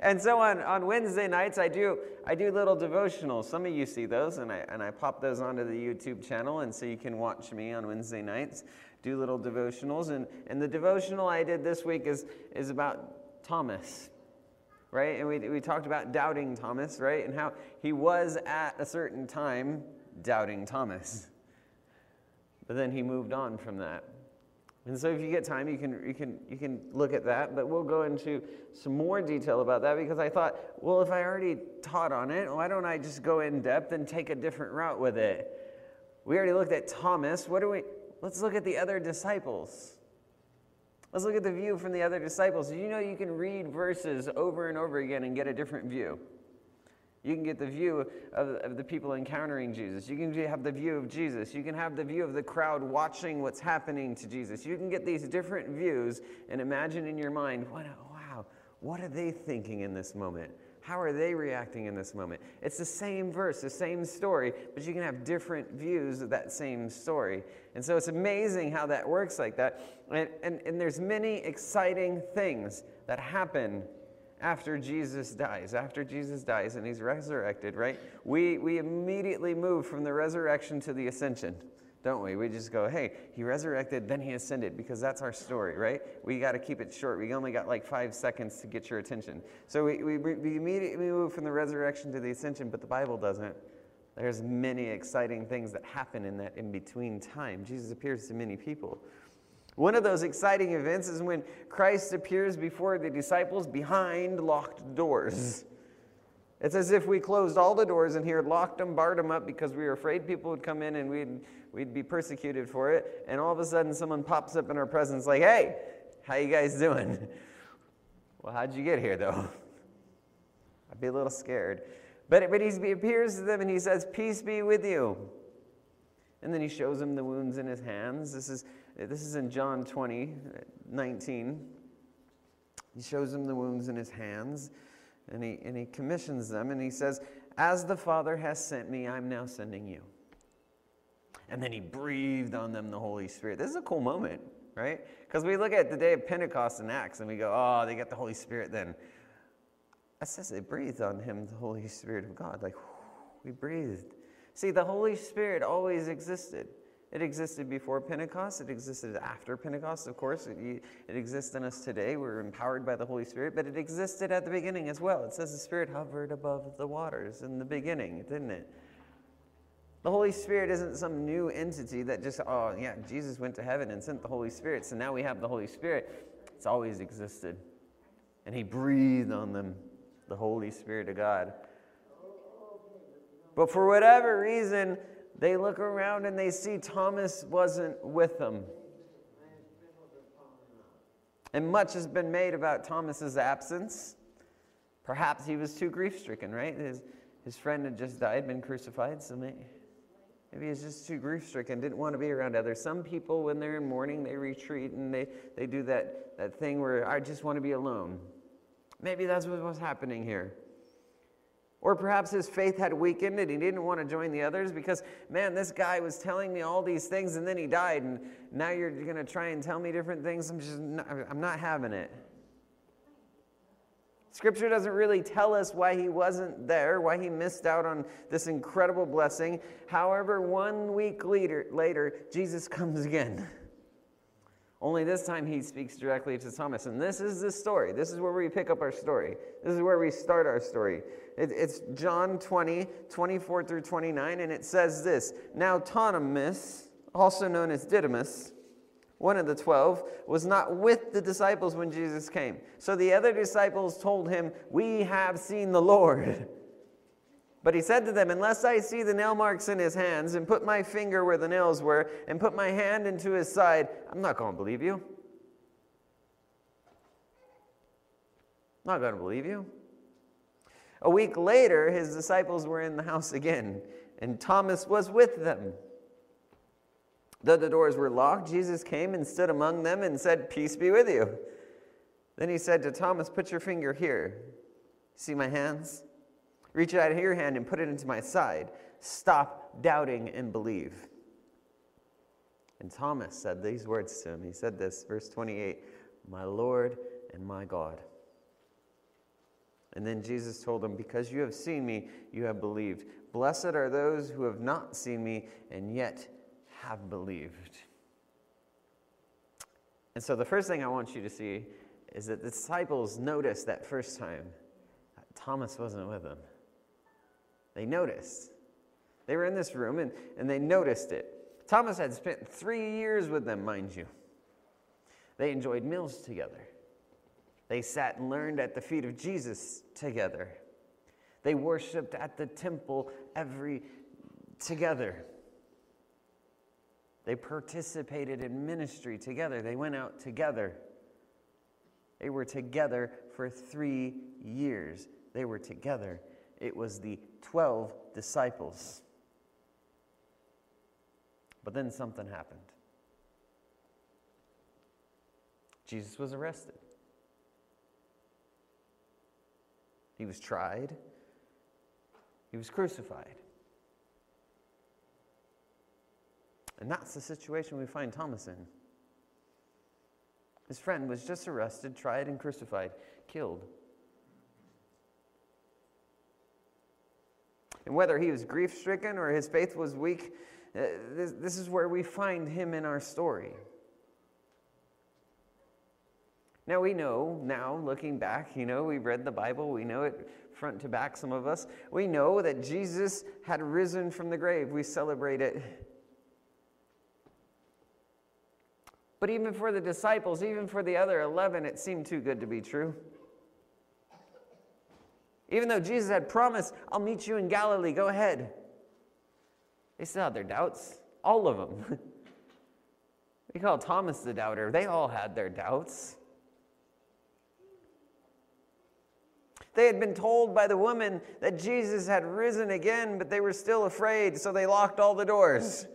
And so on Wednesday nights, I do little devotionals. Some of you see those, and I pop those onto the YouTube channel, and so you can watch me on Wednesday nights do little devotionals. And the devotional I did this week is about Thomas, right? And we talked about doubting Thomas, right? And how he was at a certain time doubting Thomas, but then he moved on from that. And so if you get time, you can look at that, but we'll go into some more detail about that, because I thought, well, if I already taught on it, why don't I just go in depth and take a different route with it? We already looked at Thomas. Let's look at the other disciples. Let's look at the view from the other disciples. Did you know you can read verses over and over again and get a different view? You can get the view of the people encountering Jesus. You can have the view of Jesus. You can have the view of the crowd watching what's happening to Jesus. You can get these different views and imagine in your mind, wow, what are they thinking in this moment? How are they reacting in this moment? It's the same verse, the same story, but you can have different views of that same story. And so it's amazing how that works like that. And there's many exciting things that happen after Jesus dies and he's resurrected, right? We immediately move from the resurrection to the ascension, don't we? We just go, hey, he resurrected, then he ascended, because that's our story, right? We got to keep it short. We only got like 5 seconds to get your attention. So we immediately move from the resurrection to the ascension, but the Bible doesn't. There's many exciting things that happen in that in-between time. Jesus appears to many people. One of those exciting events is when Christ appears before the disciples behind locked doors. It's as if we closed all the doors in here, locked them, barred them up, because we were afraid people would come in and we'd be persecuted for it. And all of a sudden someone pops up in our presence like, hey, how you guys doing? Well, how'd you get here, though? I'd be a little scared. But he appears to them and he says, peace be with you. And then he shows them the wounds in his hands. This is in John 20:19. He shows him the wounds in his hands, and he commissions them, and he says, as the Father has sent me, I'm now sending you. And then he breathed on them the Holy Spirit. This is a cool moment, right? Because we look at the day of Pentecost in Acts, and we go, oh, they got the Holy Spirit then. It says they breathed on him the Holy Spirit of God. Like, we breathed. See, the Holy Spirit always existed. It existed before Pentecost. It existed after Pentecost, of course. It exists in us today. We're empowered by the Holy Spirit, but it existed at the beginning as well. It says the Spirit hovered above the waters in the beginning, didn't it? The Holy Spirit isn't some new entity that just, oh, yeah, Jesus went to heaven and sent the Holy Spirit, so now we have the Holy Spirit. It's always existed. And he breathed on them the Holy Spirit of God. But for whatever reason, they look around and they see Thomas wasn't with them. And much has been made about Thomas's absence. Perhaps he was too grief-stricken, right? His friend had just died, been crucified, so maybe he was just too grief-stricken, didn't want to be around others. Some people, when they're in mourning, they retreat and they do that thing where, I just want to be alone. Maybe that's what was happening here. Or perhaps his faith had weakened and he didn't want to join the others because, man, this guy was telling me all these things and then he died, and now you're going to try and tell me different things? I'm not having it. Scripture doesn't really tell us why he wasn't there, why he missed out on this incredible blessing. However, 1 week later, Jesus comes again. Only this time he speaks directly to Thomas. And this is the story. This is where we pick up our story. This is where we start our story. It's John 20:24-29, and it says this. Now Thomas, also known as Didymus, one of the 12, was not with the disciples when Jesus came. So the other disciples told him, we have seen the Lord. But he said to them, unless I see the nail marks in his hands and put my finger where the nails were and put my hand into his side, I'm not going to believe you. Not going to believe you. A week later, his disciples were in the house again, and Thomas was with them. Though the doors were locked, Jesus came and stood among them and said, peace be with you. Then he said to Thomas, put your finger here. See my hands? Reach out your hand and put it into my side. Stop doubting and believe. And Thomas said these words to him. He said this, verse 28, my Lord and my God. And then Jesus told him, because you have seen me, you have believed. Blessed are those who have not seen me and yet have believed. And so the first thing I want you to see is that the disciples noticed that first time that Thomas wasn't with them. They noticed. They were in this room and they noticed it. Thomas had spent 3 years with them, mind you. They enjoyed meals together. They sat and learned at the feet of Jesus together. They worshiped at the temple together. They participated in ministry together. They went out together. They were together for 3 years. They were together. It was the 12 disciples. But then something happened. Jesus was arrested. He was tried. He was crucified. And that's the situation we find Thomas in. His friend was just arrested, tried, and crucified, killed. And whether he was grief-stricken or his faith was weak, this is where we find him in our story. Now we know, looking back, we read the Bible, we know it front to back, some of us. We know that Jesus had risen from the grave. We celebrate it. But even for the disciples, even for the other 11, it seemed too good to be true. Even though Jesus had promised, I'll meet you in Galilee, go ahead. They still had their doubts, all of them. We call Thomas the doubter. They all had their doubts. They had been told by the woman that Jesus had risen again, but they were still afraid, so they locked all the doors.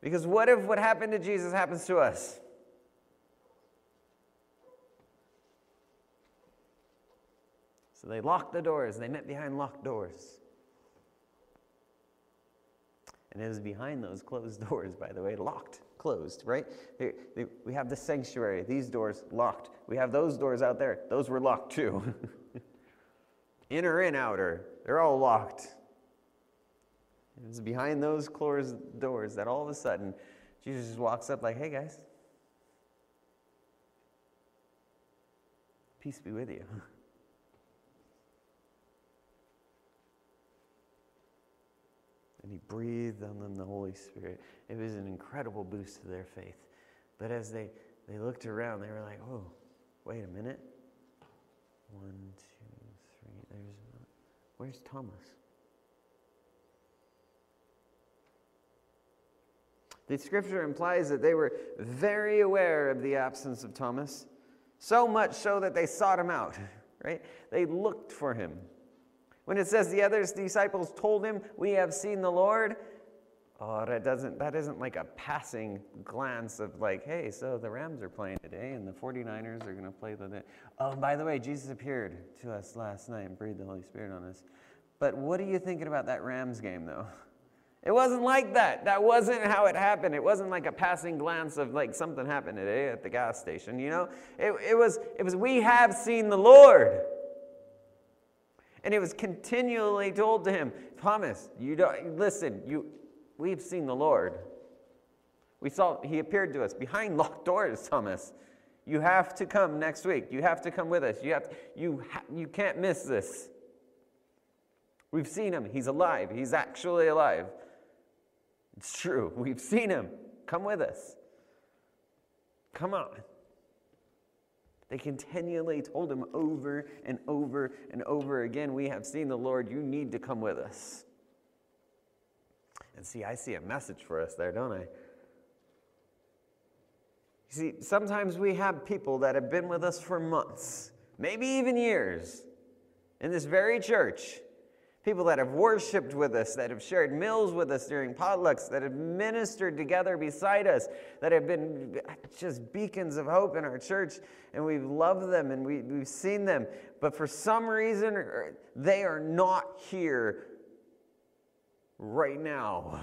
Because what if what happened to Jesus happens to us? So they locked the doors. They met behind locked doors. And it was behind those closed doors, by the way, locked, closed, right? We have the sanctuary, these doors locked. We have those doors out there. Those were locked too. Inner and outer, they're all locked. It was behind those closed doors that all of a sudden, Jesus just walks up like, hey guys, peace be with you. And he breathed on them the Holy Spirit. It was an incredible boost to their faith. But as they looked around, they were like, oh, wait a minute. 1, 2, 3, where's Thomas? The scripture implies that they were very aware of the absence of Thomas, so much so that they sought him out, right? They looked for him. When it says the other disciples told him, we have seen the Lord, oh, that isn't like a passing glance of like, hey, so the Rams are playing today and the 49ers are going to play today. Oh, by the way, Jesus appeared to us last night and breathed the Holy Spirit on us. But what are you thinking about that Rams game, though? It wasn't like that. That wasn't how it happened. It wasn't like a passing glance of like something happened today at the gas station, It was we have seen the Lord. And it was continually told to him, Thomas, we've seen the Lord. He appeared to us behind locked doors, Thomas. You have to come next week. You have to come with us. You can't miss this. We've seen him. He's alive. He's actually alive. It's true. We've seen him. Come with us. Come on. They continually told him over and over and over again, we have seen the Lord, you need to come with us. And see, I see a message for us there, don't I? You see, sometimes we have people that have been with us for months, maybe even years, in this very church. People that have worshiped with us, that have shared meals with us during potlucks, that have ministered together beside us, that have been just beacons of hope in our church, and we've loved them and we've seen them. But for some reason, they are not here right now.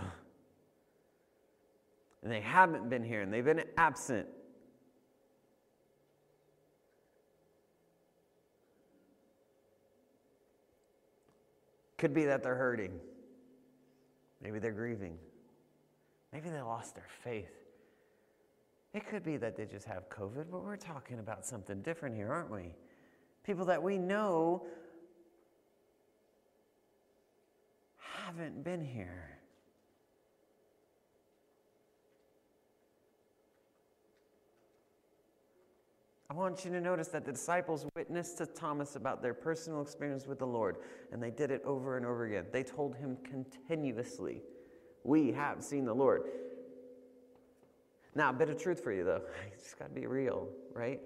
And they haven't been here, and they've been absent. Could be that they're hurting. Maybe they're grieving. Maybe they lost their faith. It could be that they just have COVID, but we're talking about something different here, aren't we? People that we know haven't been here. I want you to notice that the disciples witnessed to Thomas about their personal experience with the Lord, and they did it over and over again. They told him continuously, "We have seen the Lord." Now, a bit of truth for you, though. It's got to be real, right?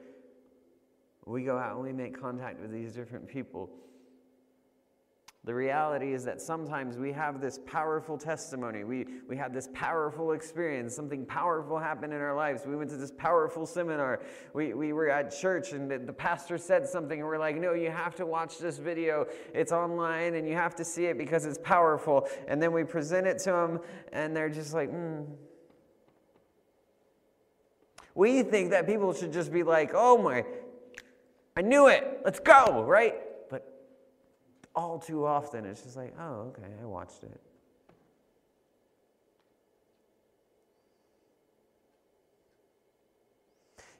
We go out and we make contact with these different people. The reality is that sometimes we have this powerful testimony. We had this powerful experience. Something powerful happened in our lives. We went to this powerful seminar. We were at church and the pastor said something and we're like, no, you have to watch this video. It's online and you have to see it because it's powerful. And then we present it to them and they're just like, We think that people should just be like, oh my, I knew it. Let's go, right? All too often, it's just like, oh, okay, I watched it.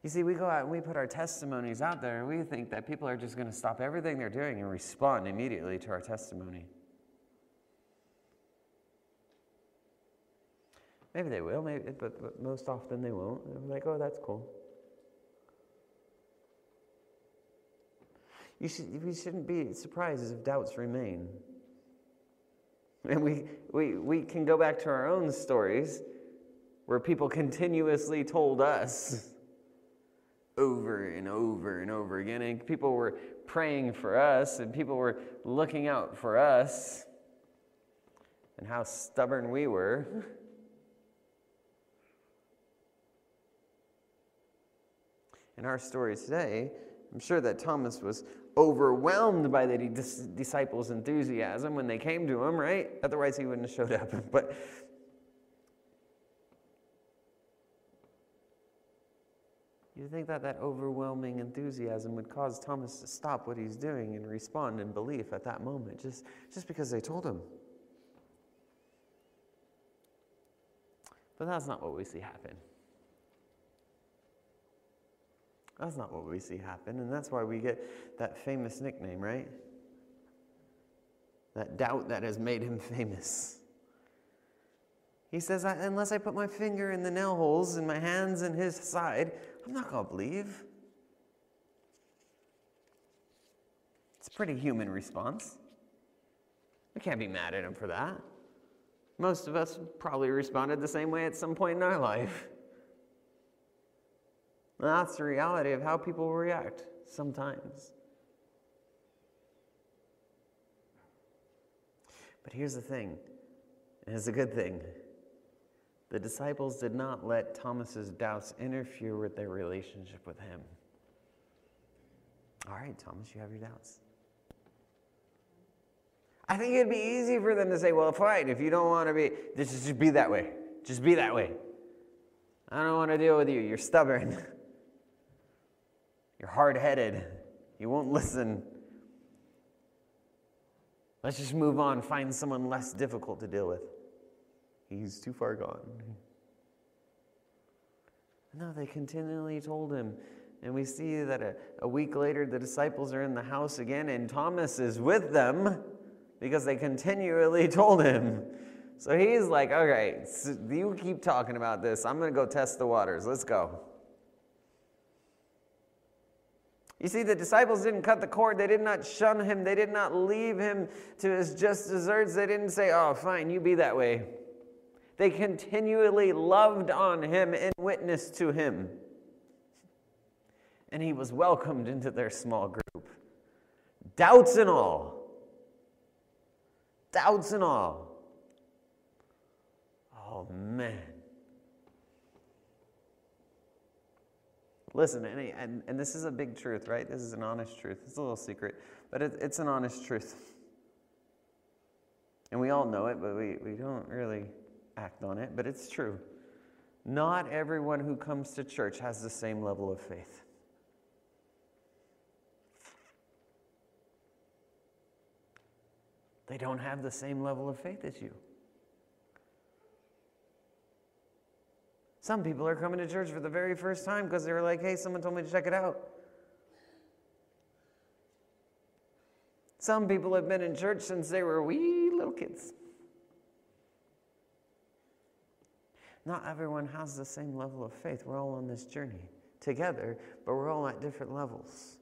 You see, we go out and we put our testimonies out there, and we think that people are just going to stop everything they're doing and respond immediately to our testimony. Maybe they will, but most often they won't. They're like, oh, that's cool. We shouldn't be surprised if doubts remain. And we can go back to our own stories where people continuously told us over and over and over again. And people were praying for us and people were looking out for us and how stubborn we were. In our stories today, I'm sure that Thomas was overwhelmed by the disciples' enthusiasm when they came to him, right? Otherwise, he wouldn't have showed up. But you'd think that overwhelming enthusiasm would cause Thomas to stop what he's doing and respond in belief at that moment, just because they told him. But that's not what we see happen. That's not what we see happen, and that's why we get that famous nickname, right? That doubt that has made him famous. He says, unless I put my finger in the nail holes and my hands in his side, I'm not going to believe. It's a pretty human response. We can't be mad at him for that. Most of us probably responded the same way at some point in our life. That's the reality of how people react sometimes. But here's the thing, and it's a good thing. The disciples did not let Thomas's doubts interfere with their relationship with him. All right, Thomas, you have your doubts. I think it'd be easy for them to say, well, fine, if you don't want to be, just be that way. Just be that way. I don't want to deal with you. You're stubborn. You're hard-headed. You won't listen. Let's just move on. Find someone less difficult to deal with. He's too far gone. No, they continually told him. And we see that a week later, the disciples are in the house again, and Thomas is with them because they continually told him. So he's like, okay, so you keep talking about this. I'm going to go test the waters. Let's go. You see, the disciples didn't cut the cord. They did not shun him. They did not leave him to his just deserts. They didn't say, oh, fine, you be that way. They continually loved on him and witnessed to him. And he was welcomed into their small group. Doubts and all. Doubts and all. Oh, man. Listen, and this is a big truth, right? This is an honest truth. It's a little secret, but it's an honest truth. And we all know it, but we don't really act on it, but it's true. Not everyone who comes to church has the same level of faith. They don't have the same level of faith as you. Some people are coming to church for the very first time because they were like, hey, someone told me to check it out. Some people have been in church since they were wee little kids. Not everyone has the same level of faith. We're all on this journey together, but we're all at different levels.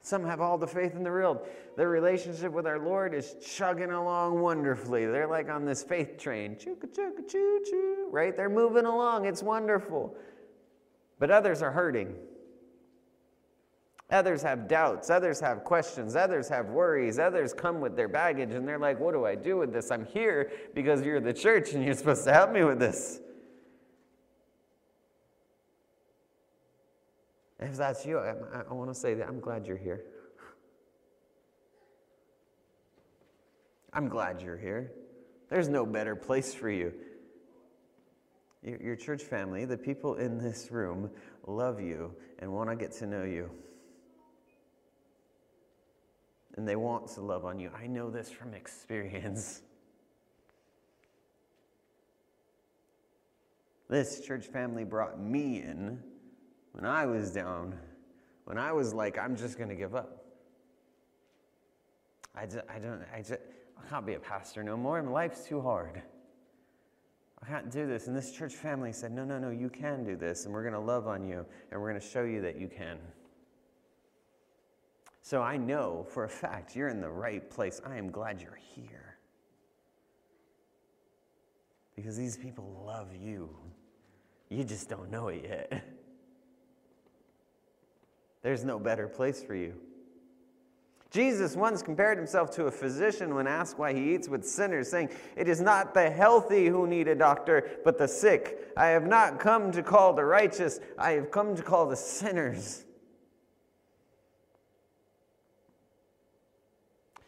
Some have all the faith in the world. Their relationship with our Lord is chugging along wonderfully. They're like on this faith train. Choo-ka-choo-ka-choo-choo, right? They're moving along. It's wonderful. But others are hurting. Others have doubts. Others have questions. Others have worries. Others come with their baggage, and they're like, what do I do with this? I'm here because you're the church, and you're supposed to help me with this. If that's you, I want to say that I'm glad you're here. I'm glad you're here. There's no better place for you. Your church family, the people in this room, love you and want to get to know you. And they want to love on you. I know this from experience. This church family brought me in when I was down, when I was like, I'm just going to give up. I can't be a pastor no more. Life's too hard. I can't do this. And this church family said, no, no, no, you can do this. And we're going to love on you. And we're going to show you that you can. So I know for a fact you're in the right place. I am glad you're here. Because these people love you. You just don't know it yet. There's no better place for you. Jesus once compared himself to a physician when asked why he eats with sinners, saying, it is not the healthy who need a doctor, but the sick. I have not come to call the righteous. I have come to call the sinners.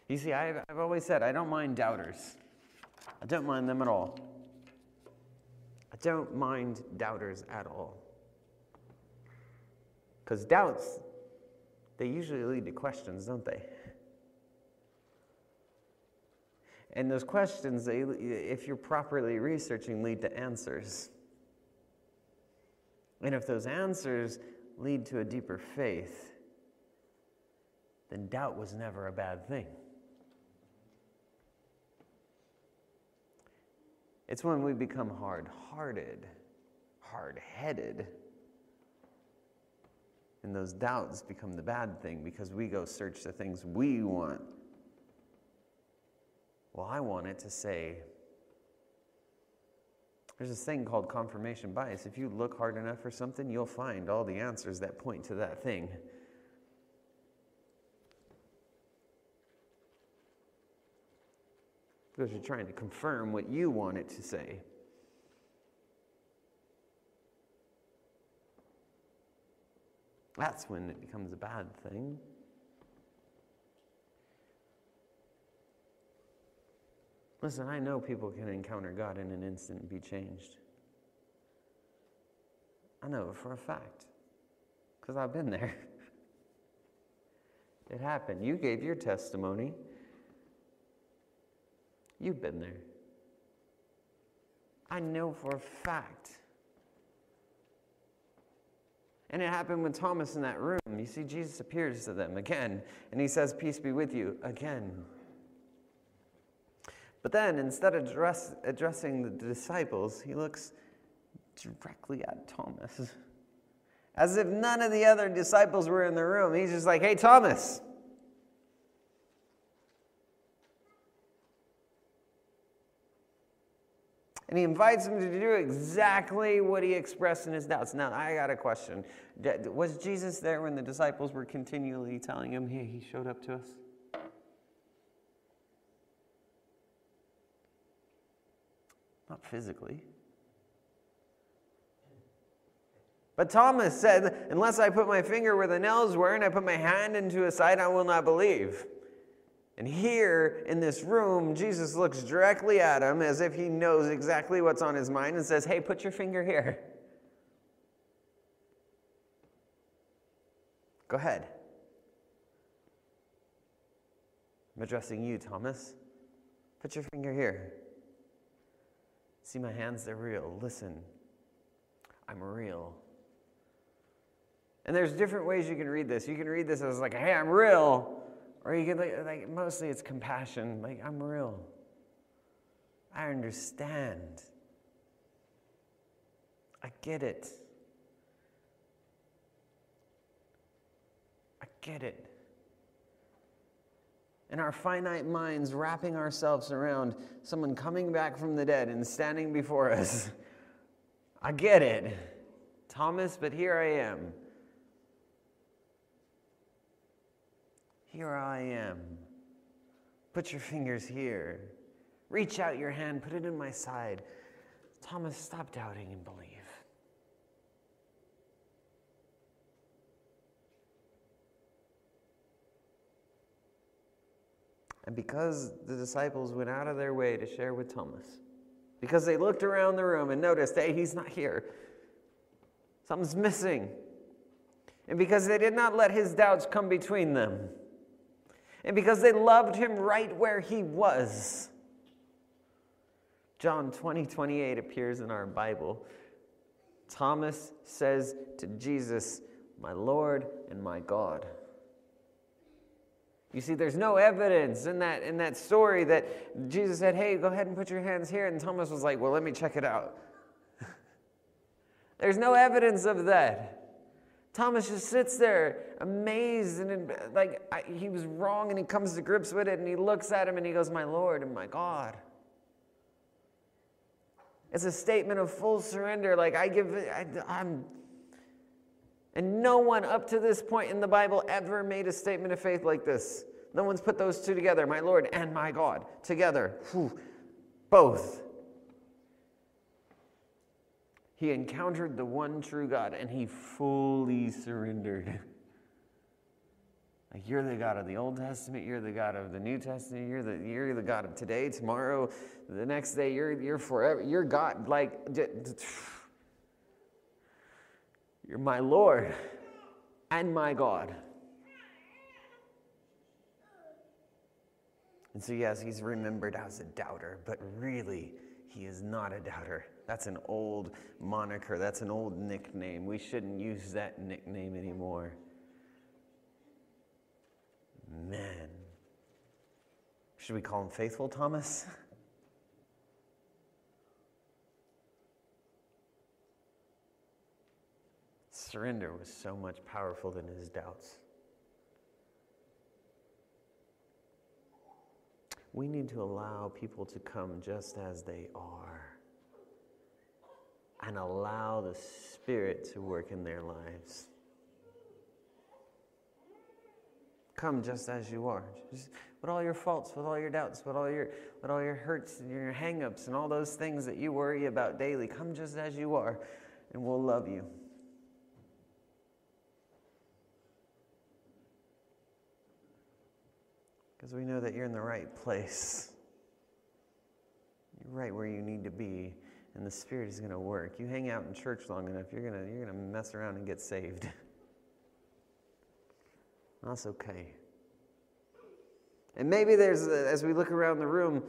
You see, I've always said, I don't mind doubters. I don't mind them at all. I don't mind doubters at all. Because doubts, they usually lead to questions, don't they? And those questions, if you're properly researching, lead to answers. And if those answers lead to a deeper faith, then doubt was never a bad thing. It's when we become hard-hearted, hard-headed, and those doubts become the bad thing because we go search the things we want. Well, I want it to say, there's this thing called confirmation bias. If you look hard enough for something, you'll find all the answers that point to that thing. Because you're trying to confirm what you want it to say. That's when it becomes a bad thing. Listen, I know people can encounter God in an instant and be changed. I know for a fact, because I've been there. It happened. You gave your testimony. You've been there. I know for a fact. And it happened with Thomas in that room. You see, Jesus appears to them again, and he says, peace be with you, again. But then, instead of addressing the disciples, he looks directly at Thomas, as if none of the other disciples were in the room. He's just like, hey, Thomas. And he invites him to do exactly what he expressed in his doubts. Now, I got a question. Was Jesus there when the disciples were continually telling him, hey, he showed up to us? Not physically. But Thomas said, unless I put my finger where the nails were and I put my hand into his side, I will not believe. And here, in this room, Jesus looks directly at him as if he knows exactly what's on his mind and says, hey, put your finger here. Go ahead. I'm addressing you, Thomas. Put your finger here. See my hands, they're real. Listen, I'm real. And there's different ways you can read this. You can read this as like, hey, I'm real. Or you can, like mostly it's compassion. Like, I'm real. I understand. I get it. I get it. And our finite minds wrapping ourselves around someone coming back from the dead and standing before us. I get it, Thomas, but here I am. Here I am. Put your fingers here. Reach out your hand, put it in my side. Thomas, stop doubting and believe. And because the disciples went out of their way to share with Thomas, because they looked around the room and noticed, hey, he's not here. Something's missing. And because they did not let his doubts come between them. And because they loved him right where he was. John 20:28 appears in our Bible. Thomas says to Jesus, my Lord and my God. You see, there's no evidence in that story that Jesus said, hey, go ahead and put your hands here. And Thomas was like, well, let me check it out. There's no evidence of that. Thomas just sits there amazed and like he was wrong, and he comes to grips with it, and he looks at him and he goes, my Lord and my God. It's a statement of full surrender, like I'm. And no one up to this point in the Bible ever made a statement of faith like this. No one's put those two together, my Lord and my God, together. Whew. Both. He encountered the one true God, and he fully surrendered. Like, you're the God of the Old Testament, you're the God of the New Testament, you're the God of today, tomorrow, the next day, you're forever, you're God, like, you're my Lord and my God. And so yes, he's remembered as a doubter, but really, he is not a doubter. That's an old moniker, that's an old nickname. We shouldn't use that nickname anymore. Man. Should we call him Faithful Thomas? Surrender was so much powerful than his doubts. We need to allow people to come just as they are and allow the Spirit to work in their lives. Come just as you are, just with all your faults, with all your doubts, with all your hurts and your hang-ups and all those things that you worry about daily. Come just as you are, and we'll love you. Because we know that you're in the right place. You're right where you need to be, and the Spirit is going to work. You hang out in church long enough, you're gonna mess around and get saved. That's okay. And maybe as we look around the room,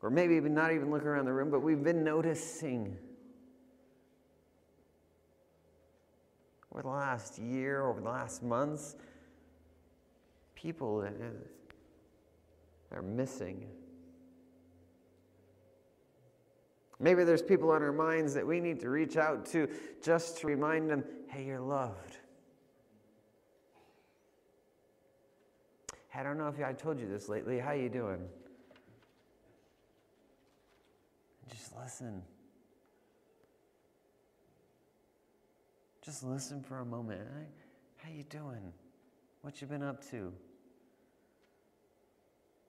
or maybe even not even look around the room, but we've been noticing over the last year, over the last months, people that are missing. Maybe there's people on our minds that we need to reach out to just to remind them, hey, you're loved. I don't know if I told you this lately. How you doing? Just listen. Just listen for a moment. How you doing? What you been up to?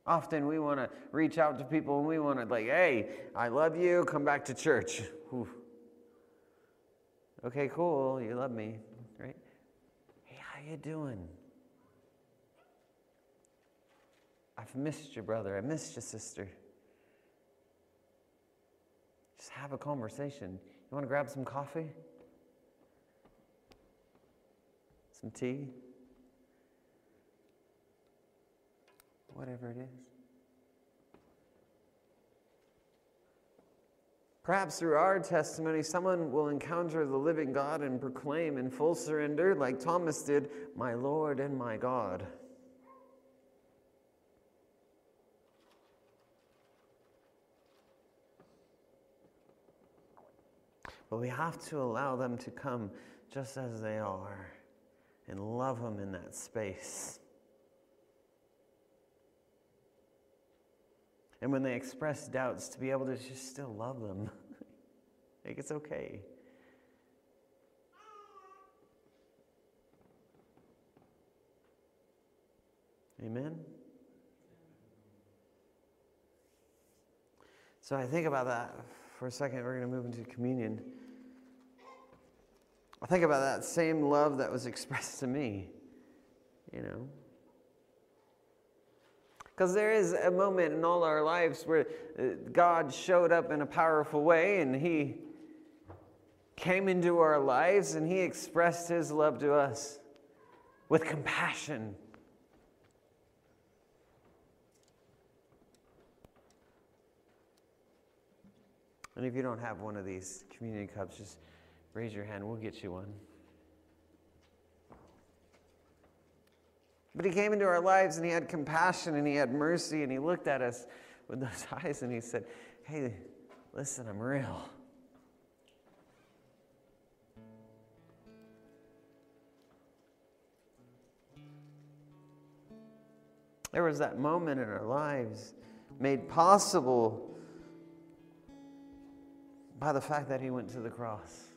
Often we want to reach out to people and we want to like, hey, I love you. Come back to church. Whew. Okay, cool. You love me, right? Hey, how you doing? I've missed you, brother. I missed you, sister. Just have a conversation. You want to grab some coffee? Some tea? whatever it is. Perhaps through our testimony, someone will encounter the living God and proclaim in full surrender, like Thomas did, "My Lord and my God." But we have to allow them to come just as they are and love them in that space. And when they express doubts, to be able to just still love them. Like, it's okay. Amen? So I think about that for a second. We're going to move into communion. I think about that same love that was expressed to me, you know. Because there is a moment in all our lives where God showed up in a powerful way, and He came into our lives, and He expressed His love to us with compassion. And if you don't have one of these communion cups, just raise your hand. We'll get you one. But He came into our lives, and He had compassion, and He had mercy, and He looked at us with those eyes, and He said, "Hey, listen, I'm real." There was that moment in our lives made possible by the fact that He went to the cross.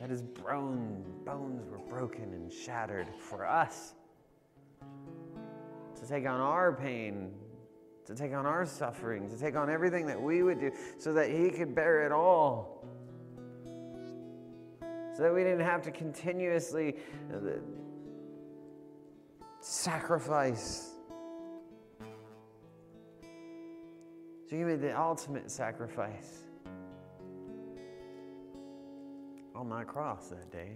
That His bones were broken and shattered for us, to take on our pain, to take on our suffering, to take on everything that we would do, so that He could bear it all, so that we didn't have to continuously sacrifice. So He made the ultimate sacrifice on that cross that day.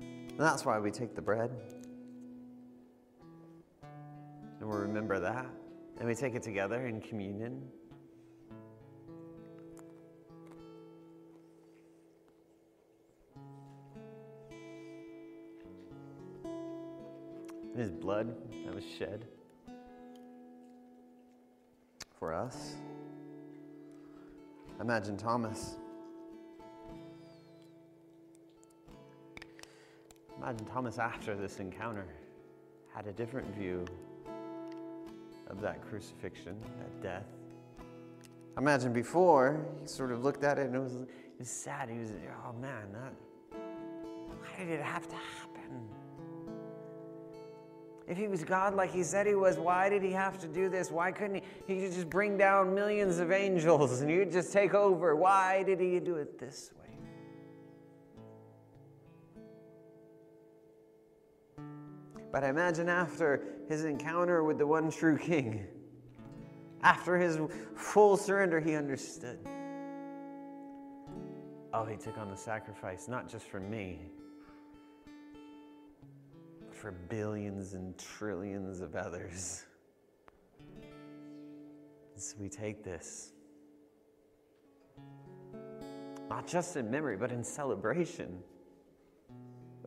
And that's why we take the bread. And we'll remember that. And we take it together in communion. And His blood that was shed for us. Imagine Thomas. Imagine Thomas after this encounter had a different view of that crucifixion, that death. Imagine before, he sort of looked at it and it was sad. He was, "Oh man, why did it have to happen? If He was God like He said He was, why did He have to do this? Why couldn't He could just bring down millions of angels and He would just take over. Why did He do it this way?" But I imagine after his encounter with the one true King, after his full surrender, he understood. Oh, He took on the sacrifice, not just for me, but for billions and trillions of others. And so we take this, not just in memory, but in celebration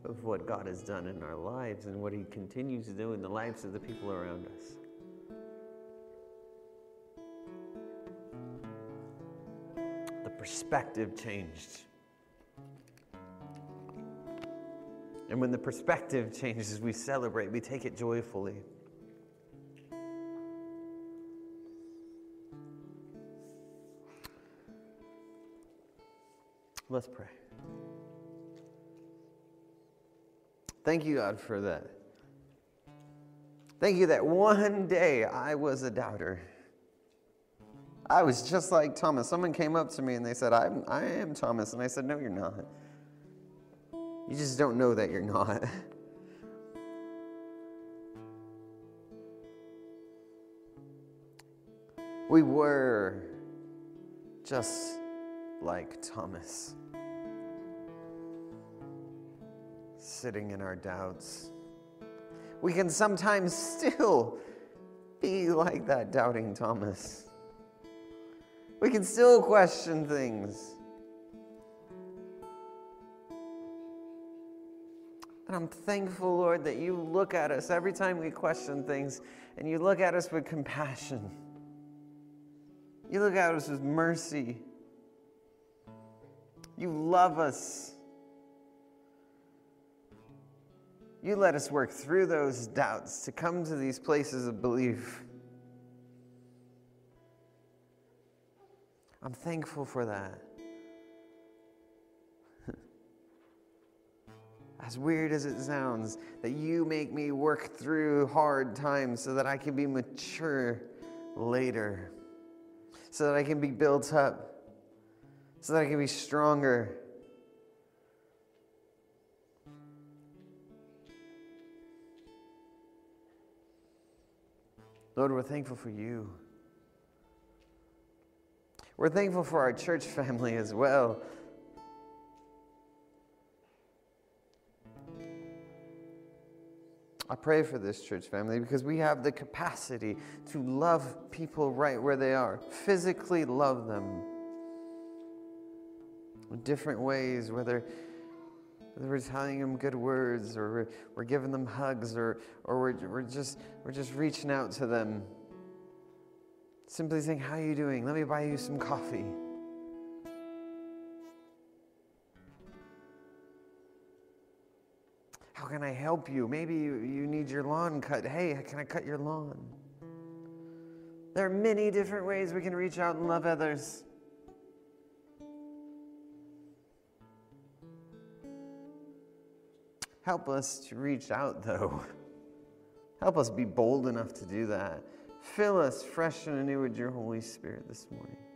of what God has done in our lives and what He continues to do in the lives of the people around us. The perspective changed. And when the perspective changes, we celebrate, we take it joyfully. Let's pray. Thank you, God, for that. Thank you that one day I was a doubter. I was just like Thomas. Someone came up to me and they said, I am Thomas. And I said, "No, you're not. You just don't know that you're not." We were just like Thomas, sitting in our doubts. we can sometimes still be like that doubting Thomas. We can still question things. And I'm thankful, Lord, that you look at us every time we question things, and you look at us with compassion. You look at us with mercy. You love us. You let us work through those doubts to come to these places of belief. I'm thankful for that. As weird as it sounds, that you make me work through hard times so that I can be mature later, so that I can be built up, so that I can be stronger. Lord, we're thankful for you. We're thankful for our church family as well. I pray for this church family because we have the capacity to love people right where they are, physically love them in different ways, whether we're telling them good words or we're giving them hugs or we're just reaching out to them, simply saying, "How are you doing? Let me buy you some coffee." "How can I help you? Maybe you need your lawn cut. Hey, can I cut your lawn?" There are many different ways we can reach out and love others. Help us to reach out, though. Help us be bold enough to do that. Fill us fresh and anew with your Holy Spirit this morning.